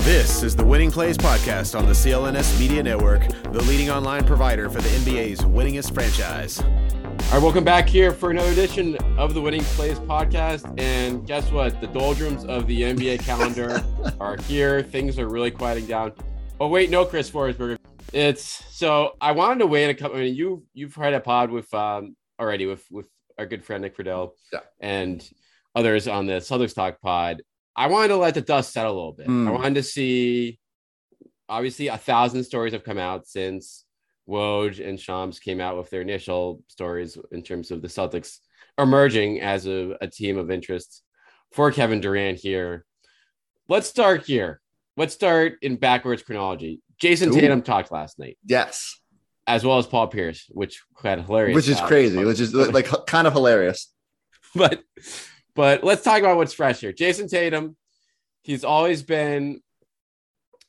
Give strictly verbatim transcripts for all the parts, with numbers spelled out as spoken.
This is the Winning Plays podcast on the C L N S Media Network, the leading online provider for the N B A's winningest franchise. All right, welcome back here for another edition of the Winning Plays podcast. And guess what? The doldrums of the N B A calendar are here. Things are really quieting down. Oh, wait, no, Chris Forsberg. It's so I wanted to wait a couple. I mean, you you've heard a pod with um already with with our good friend Nick Friedel yeah. and others on the Southern Stock Pod. I wanted to let the dust settle a little bit. Mm. I wanted to see, obviously, a thousand stories have come out since Woj and Shams came out with their initial stories in terms of the Celtics emerging as a, a team of interest for Kevin Durant here. Let's start here. Let's start in backwards chronology. Jason Ooh. Tatum talked last night. Yes. As well as Paul Pierce, which had hilarious. Which is crazy, which is like kind of hilarious. But... But let's talk about what's fresh here. Jason Tatum, he's always been,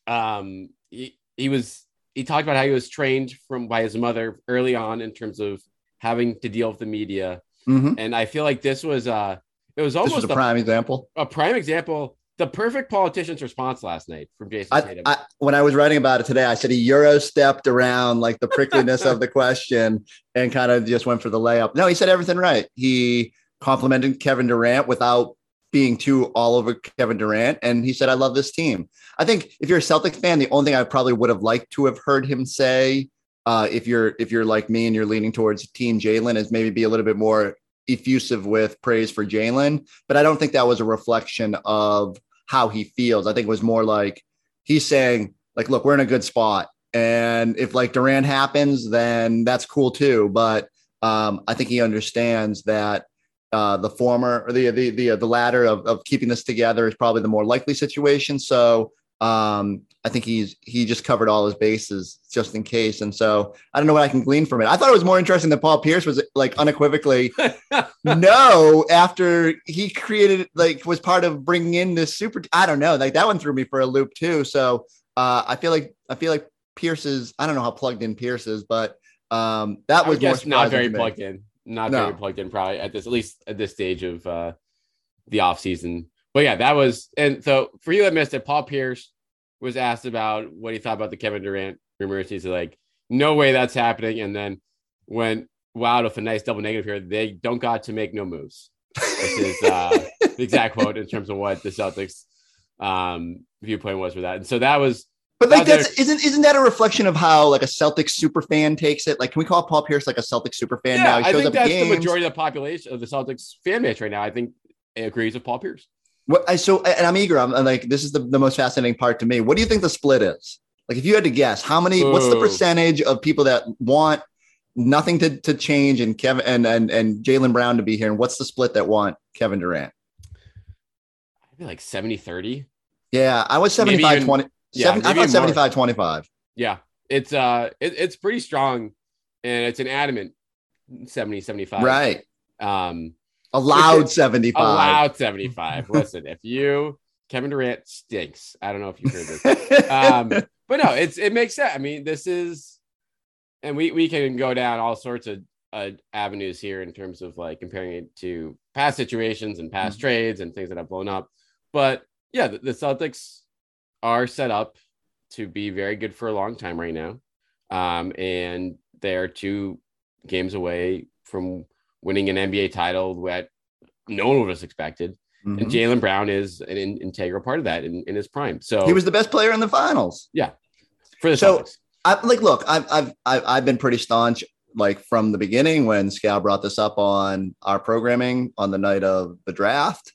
um, he, he was, he talked about how he was trained from by his mother early on in terms of having to deal with the media. Mm-hmm. And I feel like this was, uh, it was almost was a, a prime example, a prime example, the perfect politician's response last night from Jason I, Tatum. I, when I was writing about it today, I said he Euro stepped around like the prickliness of the question and kind of just went for the layup. No, he said everything right. He complimented Kevin Durant without being too all over Kevin Durant. And he said, I love this team. I think if you're a Celtic fan, the only thing I probably would have liked to have heard him say, uh, if you're if you're like me and you're leaning towards team Jaylen, is maybe be a little bit more effusive with praise for Jaylen. But I don't think that was a reflection of how he feels. I think it was more like he's saying, like, look, we're in a good spot. And if like Durant happens, then that's cool too. But um, I think he understands that Uh, the former or the the the, uh, the latter of, of keeping this together is probably the more likely situation. So um, I think he's he just covered all his bases just in case. And so I don't know what I can glean from it. I thought it was more interesting that Paul Pierce was like unequivocally no after he created like was part of bringing in this super. I don't know, like that one threw me for a loop too. So uh, I feel like I feel like Pierce is I don't know how plugged in Pierce is, but um, that was I guess more not very plugged in. Not no. very plugged in probably at this, at least at this stage of uh, the off season. But yeah, that was, and so for you that missed it, Paul Pierce was asked about what he thought about the Kevin Durant rumors. He's like, no way that's happening. And then went wild with a nice double negative here. They don't got to make no moves. This is uh, the exact quote in terms of what the Celtics um, viewpoint was for that. And so that was, But like that's isn't isn't that a reflection of how like a Celtics super fan takes it? Like, can we call Paul Pierce like a Celtics super fan yeah, now? He shows I think up that's games. The majority of the population of the Celtics fan base right now. I think it agrees with Paul Pierce. What I so and I'm eager. I'm, I'm like this is the, the most fascinating part to me. What do you think the split is? Like, if you had to guess, how many? Ooh. What's the percentage of people that want nothing to, to change and Kevin and and and Jaylen Brown to be here? And what's the split that want Kevin Durant? I'd be like seventy thirty. Yeah, I was seventy-five twenty. Yeah, Seven, I thought seventy-five twenty-five. Yeah, it's uh, it, it's pretty strong, and it's an adamant seventy, seventy-five. Right. Um, allowed seventy-five. Allowed seventy-five. Listen, if you Kevin Durant stinks, I don't know if you heard this, um, but no, it's it makes sense. I mean, this is, and we we can go down all sorts of uh, avenues here in terms of like comparing it to past situations and past mm-hmm. trades and things that have blown up, but yeah, the, the Celtics are set up to be very good for a long time right now. Um, and they're two games away from winning an N B A title that no one would have expected. Mm-hmm. And Jaylen Brown is an in- integral part of that in, in his prime. So he was the best player in the finals. Yeah. For the so I, like, look, I've, I've, I've, I've been pretty staunch, like from the beginning when Scal brought this up on our programming on the night of the draft.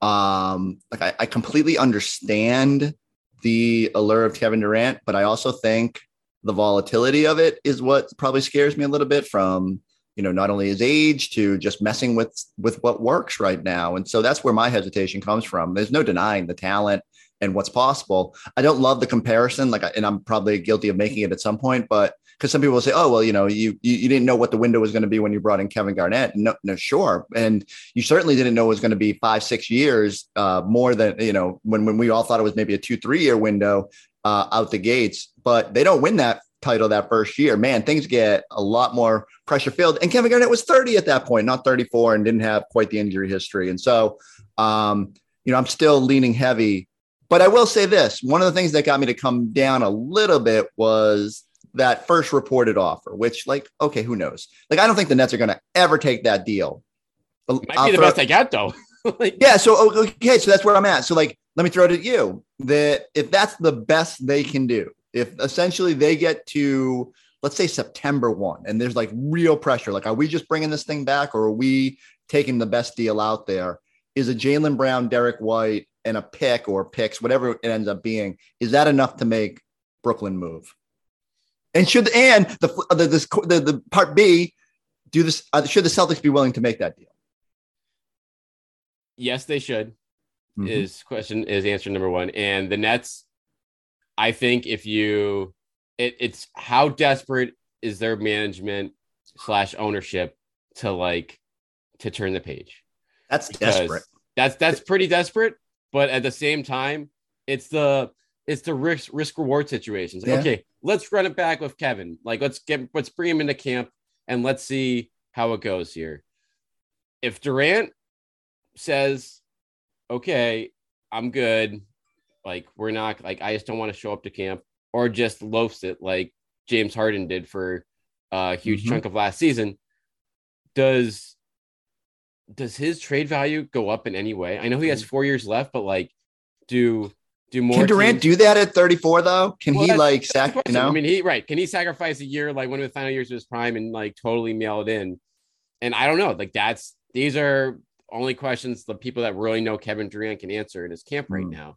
Um, like I, I completely understand the allure of Kevin Durant, but I also think the volatility of it is what probably scares me a little bit from, you know, not only his age to just messing with, with what works right now. And so that's where my hesitation comes from. There's no denying the talent and what's possible. I don't love the comparison, like, and I'm probably guilty of making it at some point, but because some people will say, oh, well, you know, you, you, you didn't know what the window was going to be when you brought in Kevin Garnett. No, no, sure. And you certainly didn't know it was going to be five, six years uh, more than, you know, when, when we all thought it was maybe a two, three year window uh, out the gates, but they don't win that title that first year, man, things get a lot more pressure filled. And Kevin Garnett was thirty at that point, not thirty-four, and didn't have quite the injury history. And so, um, you know, I'm still leaning heavy, but I will say this. One of the things that got me to come down a little bit was that first reported offer, which, like, okay, who knows? Like, I don't think the Nets are going to ever take that deal. Might I'll be the throw- best they got though. like- yeah. So, okay. So that's where I'm at. So, like, let me throw it at you that if that's the best they can do, if essentially they get to, let's say September first, and there's like real pressure, like, are we just bringing this thing back or are we taking the best deal out there? Is a Jaylen Brown, Derek White, and a pick or picks, whatever it ends up being, is that enough to make Brooklyn move? And should, and the, the, this, the, the part B, do this, uh, should the Celtics be willing to make that deal? Yes, they should. Mm-hmm. Is question is answer number one. And the Nets, I think if you, it, it's how desperate is their management slash ownership to like, to turn the page. That's because desperate. That's, that's pretty desperate. But at the same time, it's the, it's the risk risk reward situations. Like, yeah. Okay, let's run it back with Kevin. Like, let's get, let's bring him into camp and let's see how it goes here. If Durant says, okay, I'm good. Like, we're not, like, I just don't want to show up to camp, or just loafs it like James Harden did for a huge mm-hmm. chunk of last season. Does, does his trade value go up in any way? I know he has four years left, but like, do, do more. Can Durant teams... do that at thirty-four though? Can well, he like, sac- you know, I mean, he, right. Can he sacrifice a year, like one of the final years of his prime, and like totally mail it in? And I don't know, like that's, these are only questions the people that really know Kevin Durant can answer in his camp right mm. now.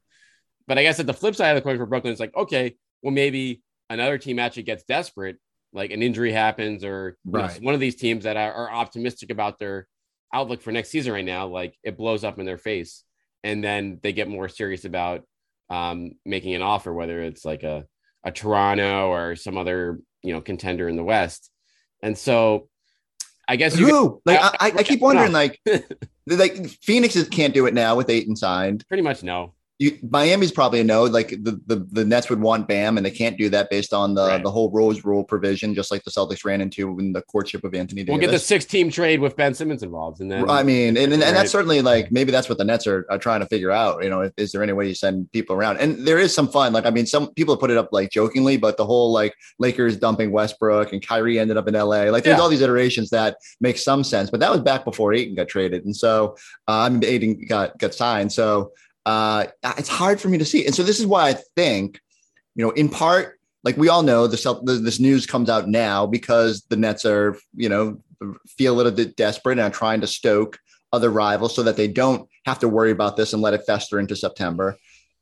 But I guess at the flip side of the coin for Brooklyn, it's like, okay, well, maybe another team actually gets desperate, like an injury happens, or right. you know, one of these teams that are, are optimistic about their outlook for next season right now, like it blows up in their face, and then they get more serious about um, making an offer, whether it's like a, a Toronto or some other, you know, contender in the West. And so I guess you who? Could, like I, I, I keep wondering, no. like like Phoenix is, can't do it now with eight and signed. Pretty much no. You, Miami's probably a no, like the, the, the Nets would want Bam, and they can't do that based on the, right. the whole Rose Rule provision, just like the Celtics ran into in the courtship of Anthony Davis. We'll get the six-team trade with Ben Simmons involved. And then I mean, and, and, and that's certainly like, maybe that's what the Nets are, are trying to figure out, you know, if, is there any way you send people around? And there is some fun, like, I mean, some people put it up like jokingly, but the whole like Lakers dumping Westbrook and Kyrie ended up in L A, like there's yeah. all these iterations that make some sense, but that was back before Ayton got traded. And so uh, I mean, Ayton got, got signed. So Uh, it's hard for me to see. And so this is why I think, you know, in part, like we all know, this, this news comes out now because the Nets are, you know, feel a little bit desperate and are trying to stoke other rivals so that they don't have to worry about this and let it fester into September.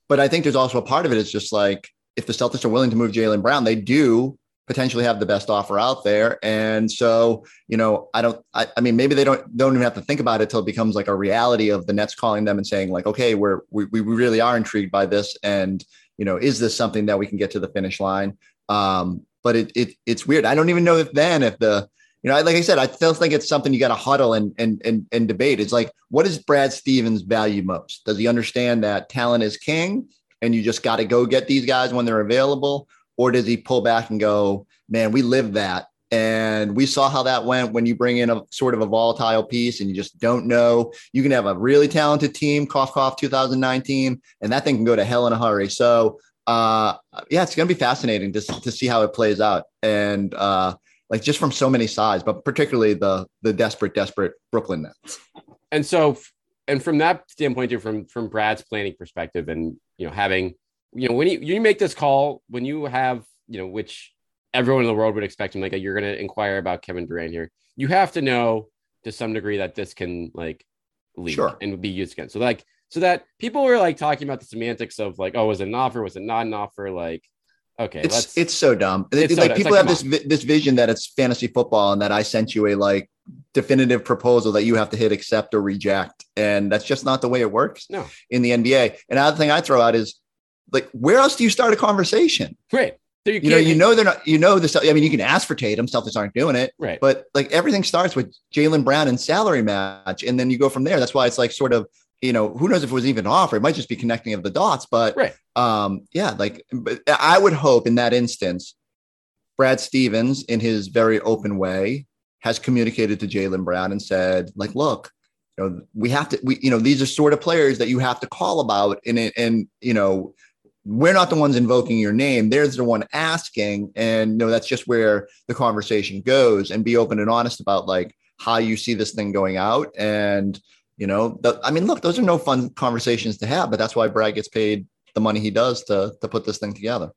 But I think there's also a part of it is just like, if the Celtics are willing to move Jaylen Brown, they do potentially have the best offer out there. And so, you know, I don't, I, I mean, maybe they don't, don't even have to think about it till it becomes like a reality of the Nets calling them and saying like, okay, we're, we, we really are intrigued by this. And, you know, is this something that we can get to the finish line? Um, but it, it, it's weird. I don't even know if then, if the, you know, like I said, I still think it's something you got to huddle and, and, and, and debate. It's like, what does Brad Stevens value most? Does he understand that talent is king and you just got to go get these guys when they're available? Or does he pull back and go, man, we lived that. And we saw how that went when you bring in a sort of a volatile piece and you just don't know. You can have a really talented team, cough, cough, two thousand nineteen, and that thing can go to hell in a hurry. So, uh, yeah, it's going to be fascinating to, to see how it plays out. And uh, like just from so many sides, but particularly the the desperate, desperate Brooklyn Nets. And so and from that standpoint, too, from from Brad's planning perspective, and you know, having you know, when you you make this call, when you have you know, which everyone in the world would expect him, like you're going to inquire about Kevin Durant here, you have to know to some degree that this can like leak sure. and be used again. So like, so that people were like talking about the semantics of like, oh, was it an offer? Was it not an offer? Like, okay, it's let's, it's so dumb. It's like so dumb. People like, have this vi- this vision that it's fantasy football and that I sent you a like definitive proposal that you have to hit accept or reject, and that's just not the way it works no. in the N B A. And another thing I throw out is like, where else do you start a conversation? Right. So you, you know, you know they're not. You know this. I mean, you can ask for Tatum. Celtics aren't doing it, right? But like everything starts with Jaylen Brown and salary match, and then you go from there. That's why it's like sort of, you know, who knows if it was even an offer? It might just be connecting of the dots. But right. um, yeah, like but I would hope in that instance, Brad Stevens, in his very open way, has communicated to Jaylen Brown and said, like, look, you know, we have to. We, you know, these are sort of players that you have to call about, and and you know. We're not the ones invoking your name. There's the one asking. And no, that's just where the conversation goes, and be open and honest about like how you see this thing going out. And, you know, the, I mean, look, those are no fun conversations to have, but that's why Brad gets paid the money he does to, to put this thing together.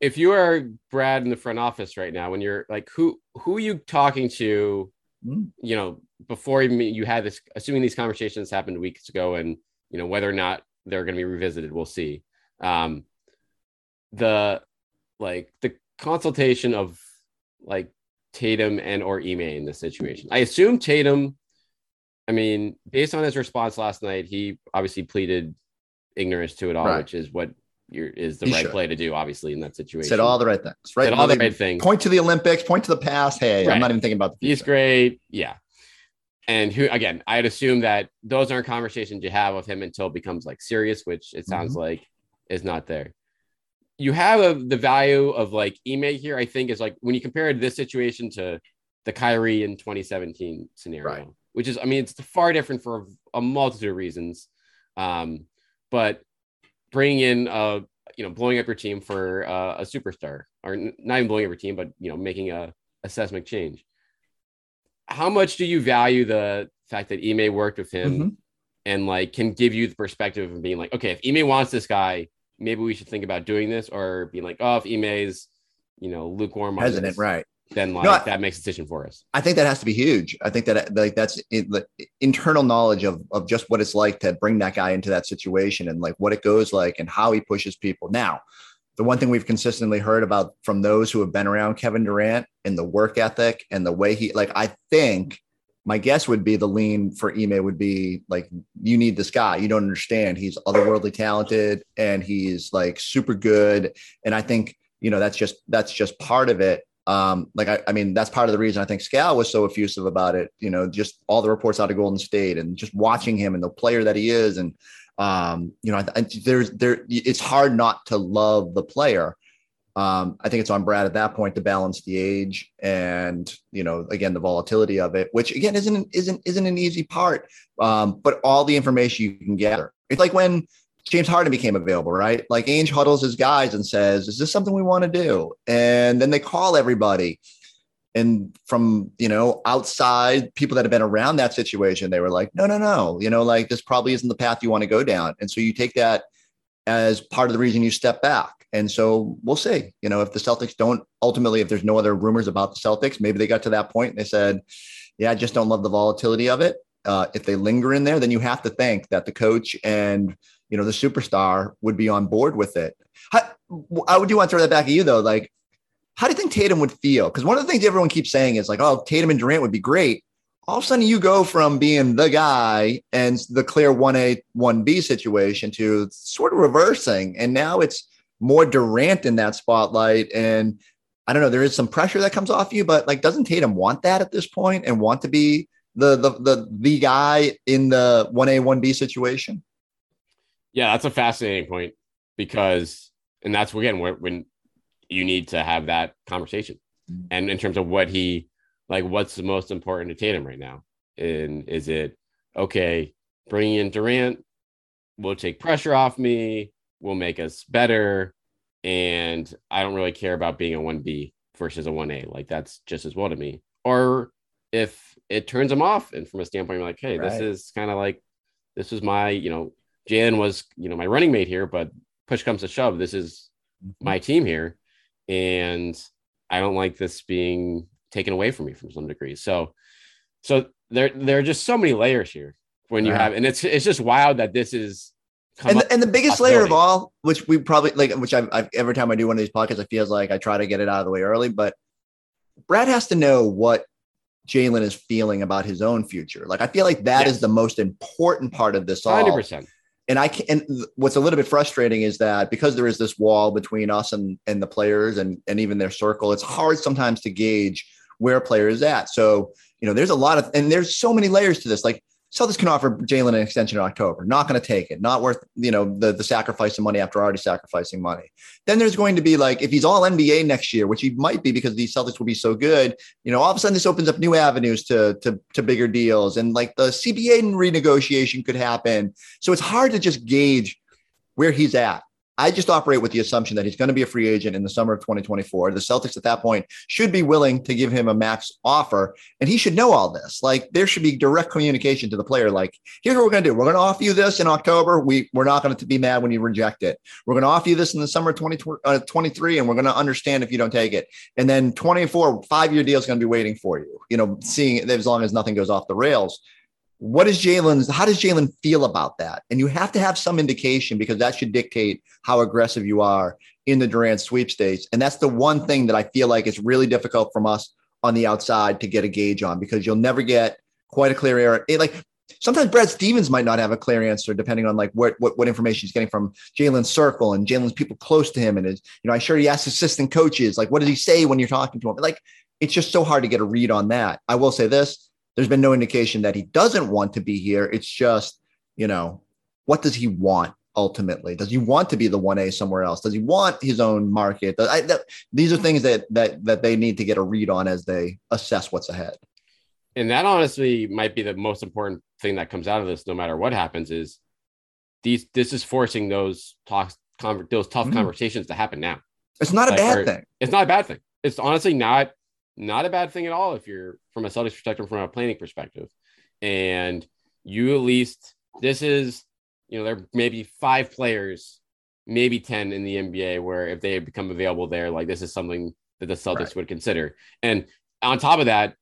If you are Brad in the front office right now, when you're like, who, who are you talking to, mm-hmm. you know, before you had this, assuming these conversations happened weeks ago and, you know, whether or not they're going to be revisited, we'll see. Um, the like the consultation of like Tatum and or Ime in this situation. I assume Tatum, I mean, based on his response last night, he obviously pleaded ignorance to it all, right. which is what you're, is the he right should. play to do, obviously, in that situation. Said all the right things, right? Said all the right things. Point to the Olympics, point to the past. Hey, right. I'm not even thinking about the future. He's great. Yeah. And who, again, I'd assume that those aren't conversations you have with him until it becomes like serious, which it sounds mm-hmm. like is not there. You have a, the value of like Ime here, I think, is like when you compare this situation to the Kyrie in twenty seventeen scenario, right. which is, I mean, it's far different for a multitude of reasons. Um, but bringing in, a, you know, blowing up your team for uh, a superstar, or not even blowing up your team, but, you know, making a, a seismic change. How much do you value the fact that Ime worked with him mm-hmm. and like can give you the perspective of being like, okay, if Ime wants this guy, maybe we should think about doing this, or being like, oh, if Ime's, you know, lukewarm, hesitant, right? Then like no, I, that makes a decision for us. I think that has to be huge. I think that like that's it, the internal knowledge of of just what it's like to bring that guy into that situation and like what it goes like and how he pushes people. Now, the one thing we've consistently heard about from those who have been around Kevin Durant and the work ethic and the way he, like, I think my guess would be the lean for Ime would be like, you need this guy. You don't understand. He's otherworldly talented and he's like super good. And I think, you know, that's just, that's just part of it. Um, like, I, I mean, that's part of the reason I think Scal was so effusive about it, you know, just all the reports out of Golden State and just watching him and the player that he is. And Um, you know, I, I, there's there. It's hard not to love the player. Um, I think it's on Brad at that point to balance the age and, you know, again the volatility of it, which again isn't isn't isn't an easy part. Um, but all the information you can gather. It's like when James Harden became available, right? Like Ainge huddles his guys and says, "Is this something we want to do?" And then they call everybody. And from, you know, outside people that have been around that situation, they were like, no, no, no, you know, like this probably isn't the path you want to go down. And so you take that as part of the reason you step back. And so we'll see, you know, if the Celtics don't ultimately, if there's no other rumors about the Celtics, maybe they got to that point and they said, yeah, I just don't love the volatility of it. Uh, if they linger in there, then you have to think that the coach and, you know, the superstar would be on board with it. I, I would do want to throw that back at you though. Like, how do you think Tatum would feel? Because one of the things everyone keeps saying is like, oh, Tatum and Durant would be great. All of a sudden you go from being the guy and the clear one A, one B situation to sort of reversing. And now it's more Durant in that spotlight. And I don't know, there is some pressure that comes off you, but like, doesn't Tatum want that at this point and want to be the, the, the, the guy in the one A, one B situation? Yeah, that's a fascinating point because, and that's again, when, when you need to have that conversation. And in terms of what he, like, what's the most important to Tatum right now? And is it, okay, bringing in Durant will take pressure off me, will make us better, and I don't really care about being a one B versus a one A. Like, that's just as well to me. Or if it turns them off. And from a standpoint, you're like, hey, right. this is kind of like, this is my, you know, Jaylen was, you know, my running mate here, but push comes to shove, this is my team here. And I don't like this being taken away from me from some degree. So, so there, there are just so many layers here when you right. have, and it's, it's just wild that this is. And the, and the biggest layer of all, which we probably like, which I've, I've every time I do one of these podcasts, it feels like I try to get it out of the way early, but Brad has to know what Jaylen is feeling about his own future. Like, I feel like that yes. is the most important part of this all. one hundred percent. And I can, and what's a little bit frustrating is that because there is this wall between us and, and the players and, and even their circle, it's hard sometimes to gauge where a player is at. So, you know, there's a lot of, and there's so many layers to this. Like, Celtics can offer Jaylen an extension in October. Not going to take it. Not worth, you know, the, the sacrifice of money after already sacrificing money. Then there's going to be like, if he's all N B A next year, which he might be because these Celtics will be so good, you know, all of a sudden this opens up new avenues to, to, to bigger deals. And like the C B A renegotiation could happen. So it's hard to just gauge where he's at. I just operate with the assumption that he's going to be a free agent in the summer of twenty twenty-four. The Celtics at that point should be willing to give him a max offer, and he should know all this. Like, there should be direct communication to the player. Like, here's what we're going to do. We're going to offer you this in October. We, we're not going to be mad when you reject it. We're going to offer you this in the summer of twenty twenty-three, and we're going to understand if you don't take it. And then twenty-four, five-year deal is going to be waiting for you, you know, seeing as long as nothing goes off the rails. What is Jaylen's, how does Jaylen feel about that? And you have to have some indication because that should dictate how aggressive you are in the Durant sweepstakes. And that's the one thing that I feel like it's really difficult from us on the outside to get a gauge on, because you'll never get quite a clear error. It, like sometimes Brad Stevens might not have a clear answer depending on like what, what, what information he's getting from Jaylen's circle and Jaylen's people close to him. And his, you know, I'm sure he asks assistant coaches, like, what does he say when you're talking to him? Like, it's just so hard to get a read on that. I will say this. There's been no indication that he doesn't want to be here. It's just, you know, what does he want ultimately? Does he want to be the one A somewhere else? Does he want his own market? I, that, these are things that, that, that they need to get a read on as they assess what's ahead. And that honestly might be the most important thing that comes out of this, no matter what happens, is these, this is forcing those talks, conver- those tough mm. conversations to happen now. It's not like, a bad or, thing. It's not a bad thing. It's honestly not, Not a bad thing at all if you're from a Celtics perspective, from a planning perspective. And you at least, this is, you know, there are maybe five players, maybe ten in the N B A where if they become available there, like this is something that the Celtics right. would consider. And on top of that,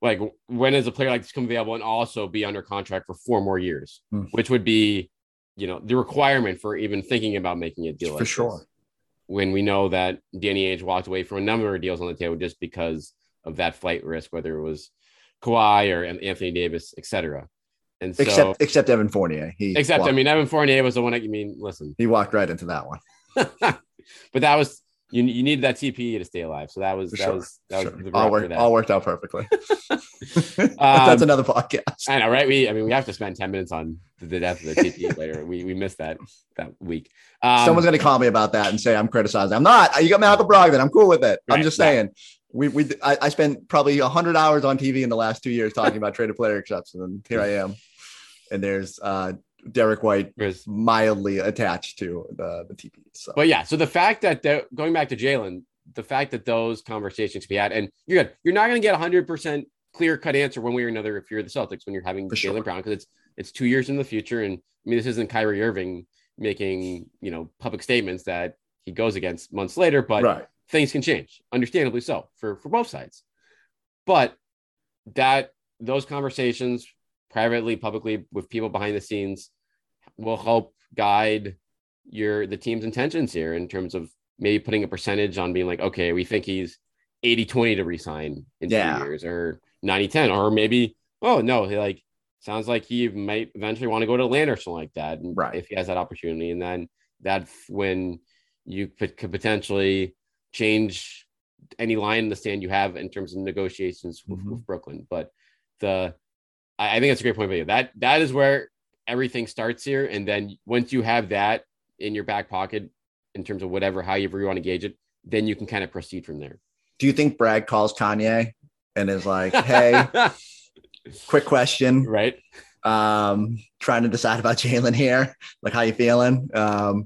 like when does a player like this come available and also be under contract for four more years, mm. which would be, you know, the requirement for even thinking about making a deal. For like sure. This. When we know that Danny Ainge walked away from a number of deals on the table just because of that flight risk, whether it was Kawhi or Anthony Davis, et cetera. And so, except, except Evan Fournier. He except, walked. I mean, Evan Fournier was the one that, I mean, listen. He walked right into that one. But that was, you you needed that T P E to stay alive. So that was, that sure. was, that sure. was the all, work, that. all worked out perfectly. um, That's another podcast. I know, right? We, I mean, we have to spend ten minutes on the death of the T P E later. We we missed that that week. Um, Someone's going to call me about that and say, I'm criticizing. I'm not. You got Malcolm Brogdon. I'm cool with it. Right, I'm just saying. Right. We we I, I spent probably one hundred hours on T V in the last two years talking about traded player exceptions, and here I am. And there's uh, Derek White there's, mildly attached to the, the T P. So. But yeah, so the fact that going back to Jaylen, the fact that those conversations can be had, and you're good, you're not going to get one hundred percent clear cut answer one way or another if you're the Celtics when you're having For Jaylen sure. Brown, because it's it's two years in the future, and I mean this isn't Kyrie Irving making you know public statements that he goes against months later, but. Right. Things can change, understandably so, for, for both sides. But that those conversations, privately, publicly, with people behind the scenes, will help guide your the team's intentions here in terms of maybe putting a percentage on being like, okay, we think he's eighty twenty to resign in yeah. two years, or ninety ten, or maybe, oh no, he like sounds like he might eventually want to go to Atlanta or something like that, and right. if he has that opportunity, and then that's when you could potentially. Change any line in the stand you have in terms of negotiations with, mm-hmm. with Brooklyn. But the, I, I think that's a great point. By you. That, that is where everything starts here. And then once you have that in your back pocket, in terms of whatever, however you want to gauge it, then you can kind of proceed from there. Do you think Brad calls Kanye and is like, hey, quick question, right? Um, trying to decide about Jaylen here. Like, how you feeling? Um,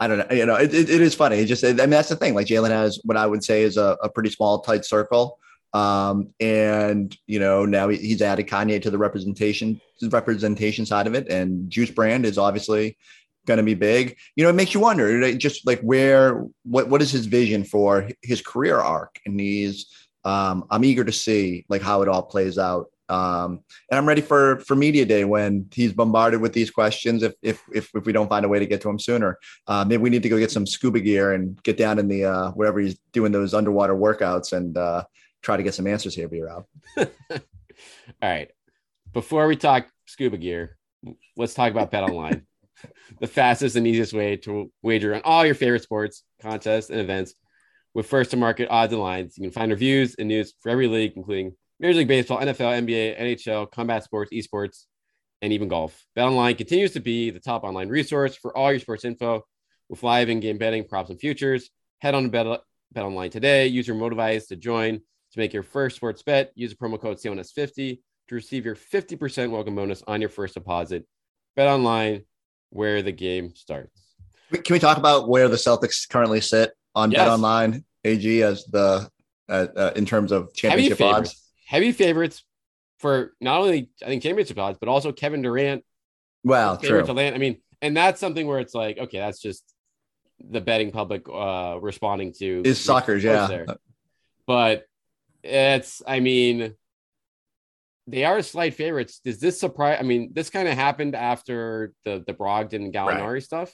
I don't know. You know, it, it, it is funny. It just, I mean, that's the thing. Like Jaylen has what I would say is a, a pretty small, tight circle Um, and, you know, now he, he's added Kanye to the representation, the representation side of it. And Juice Brand is obviously going to be big. You know, it makes you wonder just like where, what, what is his vision for his career arc? And he's, um, I'm eager to see like how it all plays out. Um, and I'm ready for, for media day when he's bombarded with these questions. If, if, if, if we don't find a way to get to him sooner, uh, maybe we need to go get some scuba gear and get down in the, uh, wherever he's doing those underwater workouts and, uh, try to get some answers here, B-Rob. All right. Before we talk scuba gear, let's talk about BetOnline, the fastest and easiest way to wager on all your favorite sports, contests, and events with first-to-market odds and lines. You can find reviews and news for every league, including Major League Baseball, N F L, N B A, N H L, combat sports, esports, and even golf. BetOnline continues to be the top online resource for all your sports info with live in-game betting, props, and futures. Head on to Bet- BetOnline today. Use your mobile device to join. To make your first sports bet, use the promo code C L N S fifty to receive your fifty percent welcome bonus on your first deposit. Bet online, where the game starts. Can we talk about where the Celtics currently sit on yes. Bet Online A G as the uh, uh, in terms of championship heavy odds? Heavy favorites for not only I think championship odds, but also Kevin Durant. Well, true. To land. I mean, and that's something where it's like, okay, that's just the betting public uh, responding to is soccer, yeah, there. But. It's, I mean, they are slight favorites. Does this surprise? I mean, this kind of happened after the, the Brogdon and Gallinari right. stuff.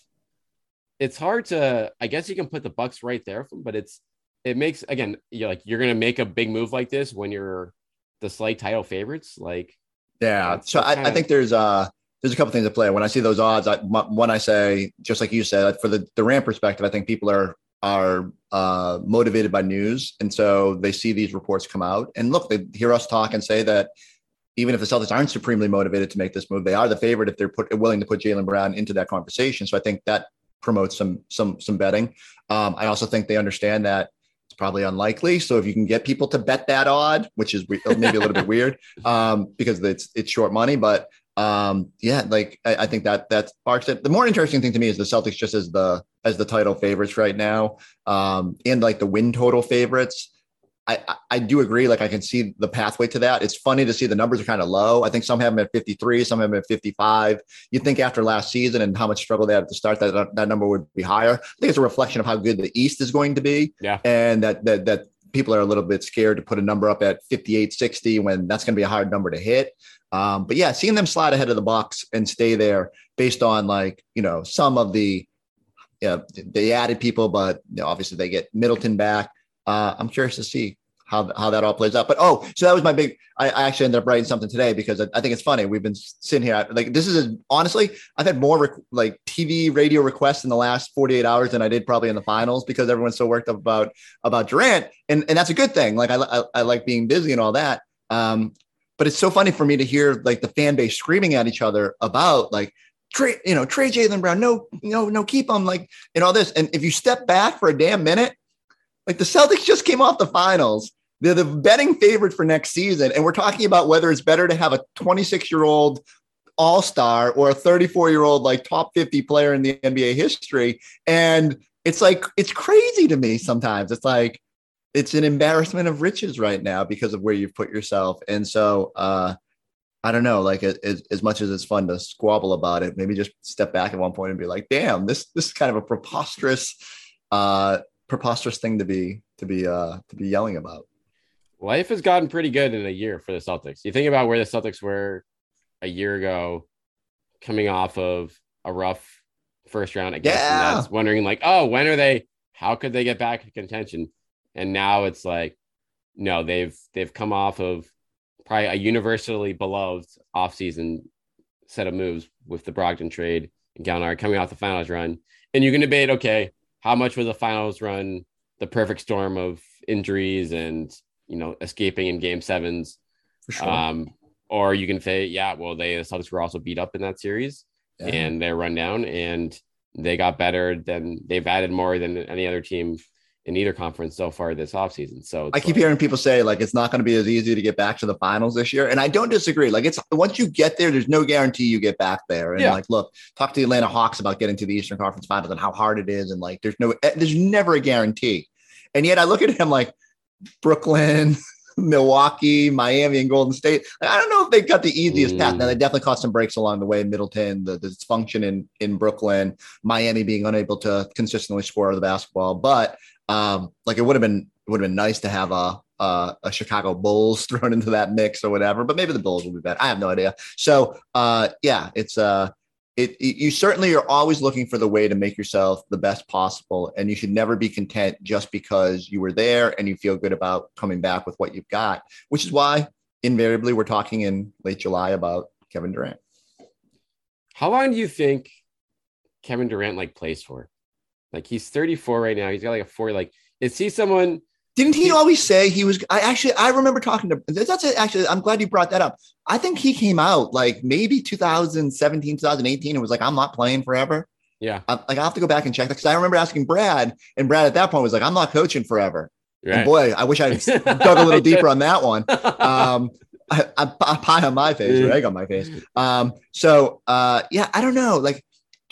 It's hard to, I guess you can put the Bucks right there, but it's, it makes, again, you're like, you're going to make a big move like this when you're the slight title favorites. Like, yeah. You know, so I, kinda... I think there's uh there's a couple things at play. When I see those odds, I, one, I say, just like you said, for the Durant perspective, I think people are, are uh, motivated by news. And so they see these reports come out and look, they hear us talk and say that even if the Celtics aren't supremely motivated to make this move, they are the favorite if they're put, willing to put Jaylen Brown into that conversation. So I think that promotes some, some, some betting. Um, I also think they understand that it's probably unlikely. So if you can get people to bet that odd, which is maybe a little bit weird um, because it's, it's short money, but um, yeah, like I, I think that that sparks it. The more interesting thing to me is the Celtics just as the, as the title favorites right now, um, and like the win total favorites. I, I, I do agree. Like I can see the pathway to that. It's funny to see the numbers are kind of low. I think some have them at fifty-three, some have them at fifty-five. You think after last season and how much struggle they had at the start, that that number would be higher. I think it's a reflection of how good the East is going to be. Yeah. And that, that, that people are a little bit scared to put a number up at fifty-eight, sixty when that's going to be a hard number to hit. Um, but yeah, seeing them slide ahead of the box and stay there based on like, you know, some of the, yeah, they added people, but you know, obviously they get Middleton back. Uh, I'm curious to see how how that all plays out. But, oh, so that was my big – I actually ended up writing something today because I, I think it's funny. We've been sitting here. Like, this is – honestly, I've had more, rec- like, T V, radio requests in the last forty-eight hours than I did probably in the finals because everyone's so worked up about, about Durant. And and that's a good thing. Like, I, I, I like being busy and all that. Um, but it's so funny for me to hear, like, the fan base screaming at each other about, like, Trey, you know, Trey Jaylen Brown, no, no, no, keep him, like, and all this. And if you step back for a damn minute, like the Celtics just came off the finals. They're the betting favorite for next season. And we're talking about whether it's better to have a twenty-six-year-old all-star or a thirty-four-year-old, like, top fifty player in the N B A history. And it's like, it's crazy to me sometimes. It's like, it's an embarrassment of riches right now because of where you've put yourself. And so, uh, I don't know, like as, as much as it's fun to squabble about it, maybe just step back at one point and be like, damn, this, this is kind of a preposterous, uh, preposterous thing to be, to be, uh, to be yelling about. Life has gotten pretty good in a year for the Celtics. You think about where the Celtics were a year ago, coming off of a rough first round, I guess, yeah. And that's wondering like, oh, when are they, how could they get back to contention? And now it's like, no, they've, they've come off of probably a universally beloved offseason set of moves with the Brogdon trade and Gallinari coming off the finals run. And you can debate, okay, how much was the finals run the perfect storm of injuries and, you know, escaping in game sevens? For sure. Um, or you can say, yeah, well, they, the Celtics were also beat up in that series yeah. and they're run down and they got better than they've added more than any other team in either conference so far this offseason. So I keep like, hearing people say like, it's not going to be as easy to get back to the finals this year. And I don't disagree. Like it's once you get there, there's no guarantee you get back there. And yeah. like, look, talk to the Atlanta Hawks about getting to the Eastern Conference Finals and how hard it is. And like, there's no, there's never a guarantee. And yet I look at him like Brooklyn, Milwaukee, Miami, and Golden State. I don't know if they've got the easiest mm. path. Now, they definitely caught some breaks along the way. Middleton, the, the dysfunction in, in Brooklyn, Miami being unable to consistently score the basketball. But um, like it would have been it would have been nice to have a, a a Chicago Bulls thrown into that mix or whatever. But maybe the Bulls will be better. I have no idea. So uh, yeah, it's a. Uh, It, it, you certainly are always looking for the way to make yourself the best possible, and you should never be content just because you were there and you feel good about coming back with what you've got, which is why invariably we're talking in late July about Kevin Durant. How long do you think Kevin Durant like plays for? Like he's thirty-four right now. He's got like a four, like, is he someone? Didn't he always say he was? I actually, I remember talking to. That's actually. I'm glad you brought that up. I think he came out like maybe two thousand seventeen, two thousand eighteen, and was like, "I'm not playing forever." Yeah, I, like I have to go back and check that because I remember asking Brad, and Brad at that point was like, "I'm not coaching forever." Right. And boy, I wish I dug a little deeper on that one. Um, I, I, I pie on my face, or egg on my face. Um, so uh, yeah, I don't know, like.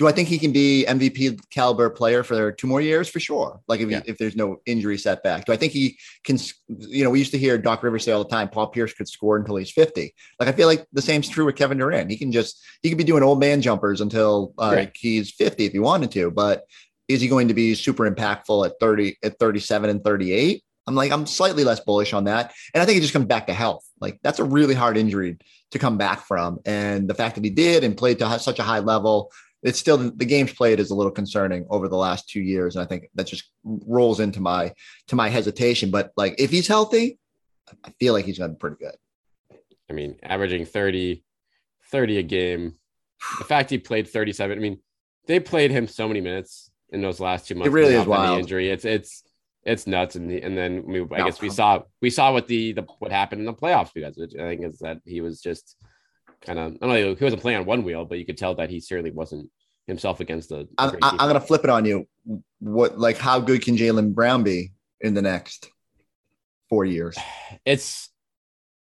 Do I think he can be M V P caliber player for two more years? For sure. Like if, yeah. if there's no injury setback, do I think he can, you know, we used to hear Doc Rivers say all the time, Paul Pierce could score until he's fifty. Like, I feel like the same's true with Kevin Durant. He can just, he could be doing old man jumpers until uh, right. he's fifty if he wanted to, but is he going to be super impactful at thirty, at thirty-seven and thirty-eight? I'm like, I'm slightly less bullish on that. And I think it just comes back to health. Like that's a really hard injury to come back from. And the fact that he did and played to such a high level, it's still the games played is a little concerning over the last two years. And I think that just rolls into my, to my hesitation, but like, if he's healthy, I feel like he's going to be pretty good. I mean, averaging thirty, thirty a game, the fact he played thirty-seven, I mean, they played him so many minutes in those last two months. It really is wild. Injury. It's, it's, it's nuts. And the, and then we, I guess we saw, we saw what the, the, what happened in the playoffs, because which I think is that he was just, kind of, I don't know, he wasn't playing on one wheel, but you could tell that he certainly wasn't himself against the. I'm, I'm going to flip it on you. What, like, how good can Jaylen Brown be in the next four years? It's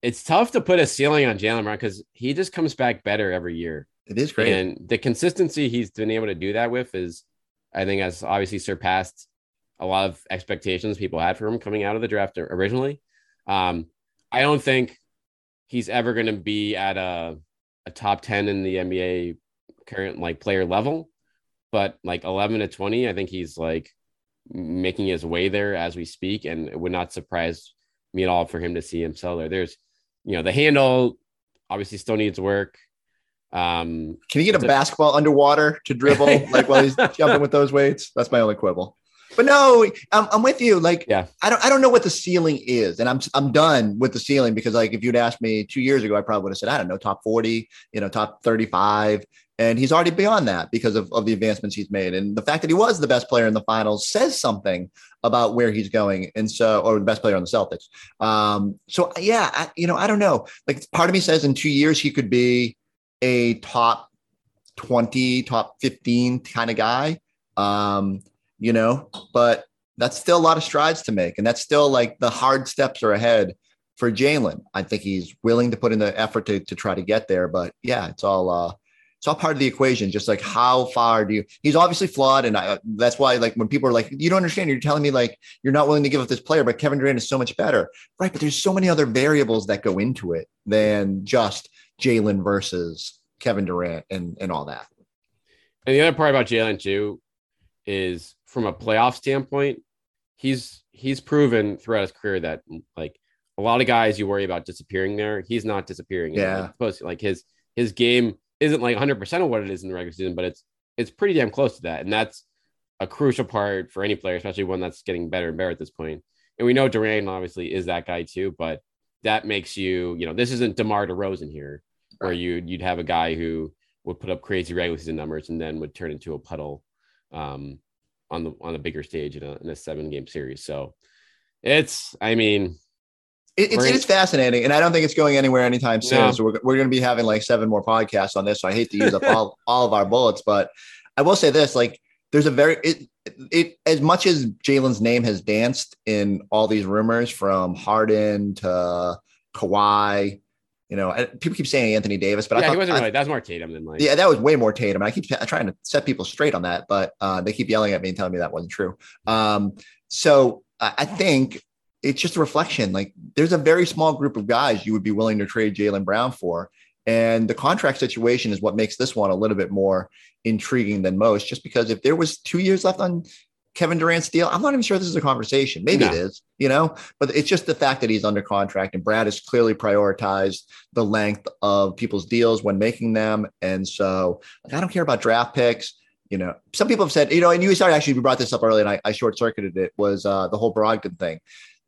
it's tough to put a ceiling on Jaylen Brown because he just comes back better every year. It is great, and the consistency he's been able to do that with is, I think, has obviously surpassed a lot of expectations people had for him coming out of the draft originally. Um, I don't think he's ever going to be at a, a top ten in the N B A current like player level, but like eleven to twenty, I think he's like making his way there as we speak. And it would not surprise me at all for him to see him sell there. There's, you know, the handle obviously still needs work. Um, Can he get a, a basketball underwater to dribble like while he's jumping with those weights? That's my only quibble. But no, I'm, I'm with you. Like, yeah. I don't, I don't know what the ceiling is, and I'm, I'm done with the ceiling because, like, if you'd asked me two years ago, I probably would have said, I don't know, top forty, you know, top thirty-five, and he's already beyond that because of, of the advancements he's made, and the fact that he was the best player in the finals says something about where he's going, and so, or the best player on the Celtics. Um, so yeah, I, you know, I don't know. Like, part of me says in two years he could be a top twenty, top fifteen kind of guy. Um, You know, but that's still a lot of strides to make. And that's still like the hard steps are ahead for Jaylen. I think he's willing to put in the effort to, to try to get there. But yeah, it's all uh, it's all part of the equation. Just like how far do you he's obviously flawed. And I, that's why, like, when people are like, you don't understand, you're telling me like you're not willing to give up this player, but Kevin Durant is so much better. Right. But there's so many other variables that go into it than just Jaylen versus Kevin Durant and, and all that. And the other part about Jaylen, too, is from a playoff standpoint, he's he's proven throughout his career that like a lot of guys you worry about disappearing there, he's not disappearing. Yeah, supposed to, like his his game isn't like one hundred percent of what it is in the regular season, but it's it's pretty damn close to that, and that's a crucial part for any player, especially one that's getting better and better at this point. And we know Durant obviously is that guy too, but that makes you you know this isn't DeMar DeRozan here, right, where you you'd have a guy who would put up crazy regular season numbers and then would turn into a puddle um on the on a bigger stage in a, in a seven game series. So it's I mean it, it's, in- it's fascinating, and I don't think it's going anywhere anytime soon. No. So we're, we're going to be having like seven more podcasts on this, so I hate to use up all, all of our bullets, but I will say this, like there's a very it it as much as Jaylen's name has danced in all these rumors from Harden to Kawhi. You know, people keep saying Anthony Davis, but yeah, I thought he wasn't really. I, that was more Tatum than like. Yeah, that was way more Tatum. And I keep t- trying to set people straight on that, but uh, they keep yelling at me and telling me that wasn't true. Um, so I, I think it's just a reflection. Like, there's a very small group of guys you would be willing to trade Jaylen Brown for. And the contract situation is what makes this one a little bit more intriguing than most, just because if there was two years left on Kevin Durant's deal, I'm not even sure this is a conversation. Maybe no. it is, you know, but it's just the fact that he's under contract, and Brad has clearly prioritized the length of people's deals when making them. And so, like, I don't care about draft picks. You know, some people have said, you know, and you started actually, we brought this up early and I, I short circuited it, was uh, the whole Brogdon thing.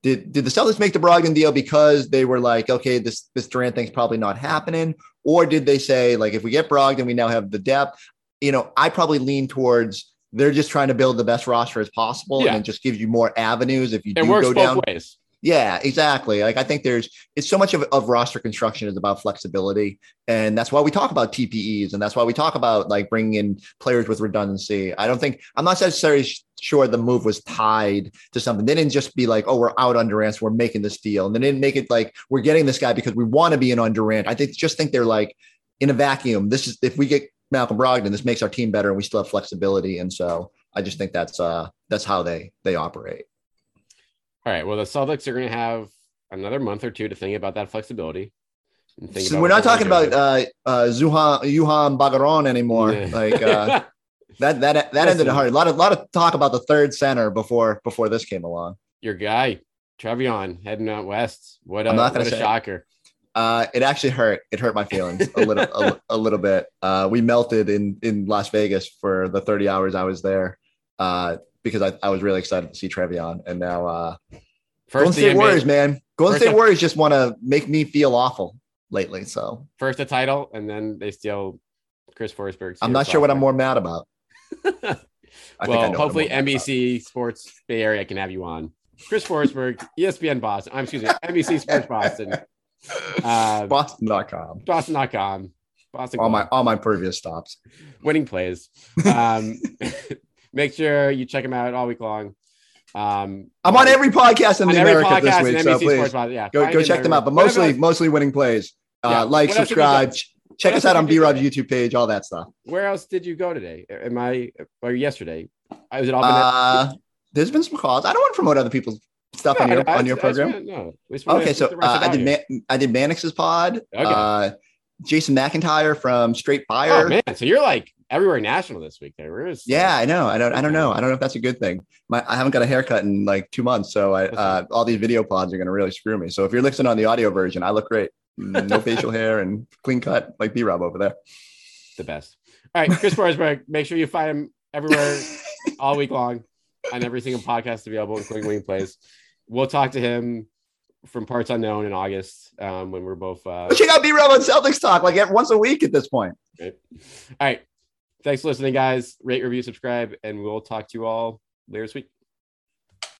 Did did the Celtics make the Brogdon deal because they were like, okay, this, this Durant thing's probably not happening? Or did they say, like, if we get Brogdon, we now have the depth? You know, I probably lean towards they're just trying to build the best roster as possible. Yeah. And it just gives you more avenues if you do go down. It works both ways. Yeah, exactly. Like, I think there's, it's so much of, of roster construction is about flexibility. And that's why we talk about T P Es. And that's why we talk about, like, bringing in players with redundancy. I don't think, I'm not necessarily sure the move was tied to something. They didn't just be like, oh, we're out on Durant, so we're making this deal. And they didn't make it like, we're getting this guy because we want to be in on Durant. I think, just think they're like, in a vacuum, this is, if we get Malcolm Brogdon, this makes our team better and we still have flexibility. And so I just think that's, uh, that's how they, they operate. All right. Well, the Celtics are going to have another month or two to think about that flexibility. And think so about we're not talking about uh, uh, Zuhan, Yuhan Bagaron anymore. Yeah. Like, uh, That that that ended hard. A lot of lot of talk about the third center before before this came along. Your guy, Trevion, heading out west. What a, I'm not gonna what a say shocker! Uh, it actually hurt. It hurt my feelings a little a, a little bit. Uh, we melted in in Las Vegas for the thirty hours I was there uh, because I, I was really excited to see Trevion, and now uh, Golden State Warriors, man. Golden State Warriors just want to make me feel awful lately. So first a title, and then they steal Chris Forsberg. I'm not sure what I'm more mad about. I well, think I hopefully N B C about. Sports Bay Area can have you on. Chris Forsberg, E S P N Boston. I'm excuse me, N B C Sports Boston, uh, Boston dot com, Boston dot com, Boston. All my all my previous stops, winning plays. Um, make sure you check them out all week long. Um, I'm on every podcast in on America every podcast this week, so N B C please Sports, yeah, go go check them out. But mostly whatever, mostly winning plays. Uh, yeah, like, subscribe. Check us out on B-Rob's YouTube page, all that stuff. Where else did you go today? Am I or yesterday? I was it all. Uh, there's been some calls. I don't want to promote other people's stuff no, on your I, on your I, program. I swear, no. Swear, okay, so uh, I did. Man, I did Mannix's pod. Okay. Uh, Jason McIntyre from Straight Fire. Oh man, so you're like everywhere national this week. There is. Yeah, I know. I don't. I don't know. I don't know if that's a good thing. My, I haven't got a haircut in like two months, so I uh, all these video pods are going to really screw me. So if you're listening on the audio version, I look great. No facial hair and clean cut like B-Rob over there. The best. All right, Chris Forsberg, make sure you find him everywhere all week long on every single podcast available, including Wing Plays. We'll talk to him from Parts Unknown in August um, when we're both... Uh, but check out B-Rob on Celtics Talk like once a week at this point. Right. All right. Thanks for listening, guys. Rate, review, subscribe, and we'll talk to you all later this week.